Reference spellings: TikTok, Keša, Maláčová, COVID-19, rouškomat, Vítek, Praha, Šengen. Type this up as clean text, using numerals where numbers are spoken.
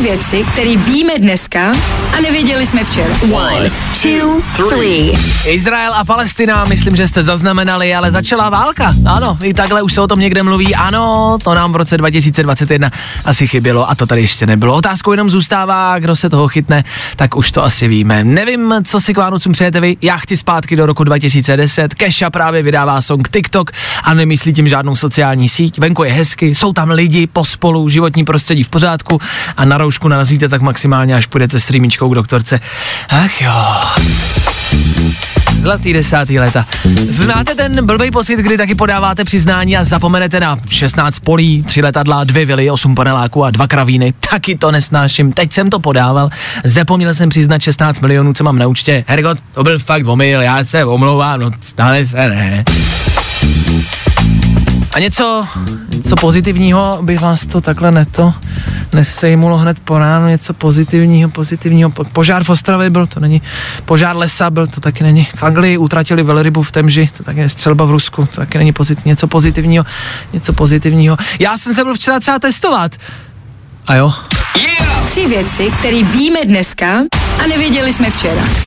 Tři věci, které víme dneska a nevěděli jsme včera. 1, 2, 3. Izrael a Palestina, myslím, že jste zaznamenali, ale začala válka. Ano, i takhle už se o tom někde mluví. Ano, to nám v roce 2021 asi chybělo a to tady ještě nebylo. Otázkou jenom zůstává, kdo se toho chytne, tak už to asi víme. Nevím, co si k Vánocům přejete vy, já chci zpátky do roku 2010. Keša právě vydává song TikTok a nemyslí tím žádnou sociální síť. Venku je hezky, jsou tam lidi pospolu, životní prostředí v pořádku a na roušku narazíte tak maximálně, až půjdete s rýmičkou k doktorce. Ach jo. Zlatý 10. léta. Znáte ten blbej pocit, kdy taky podáváte přiznání a zapomenete na 16 polí, 3 letadla, 2 vily, 8 paneláků a 2 kravíny? Taky to nesnáším. Teď jsem to podával. Zapomněl jsem přiznat 16 milionů, co mám na účtě. Hergot, to byl fakt omyl, já se omlouvám, no stále se ne. A něco pozitivního by vás to takhle nesejmulo hned po ránu, něco pozitivního. Požár v Ostravě byl, to není. Požár lesa byl, to taky není. V Anglii utratili velrybu v Temži, to taky není. Střelba v Rusku, to taky není pozitivní. Něco pozitivního. Já jsem se byl včera třeba testovat. A jo. 3 věci, které víme dneska a nevěděli jsme včera.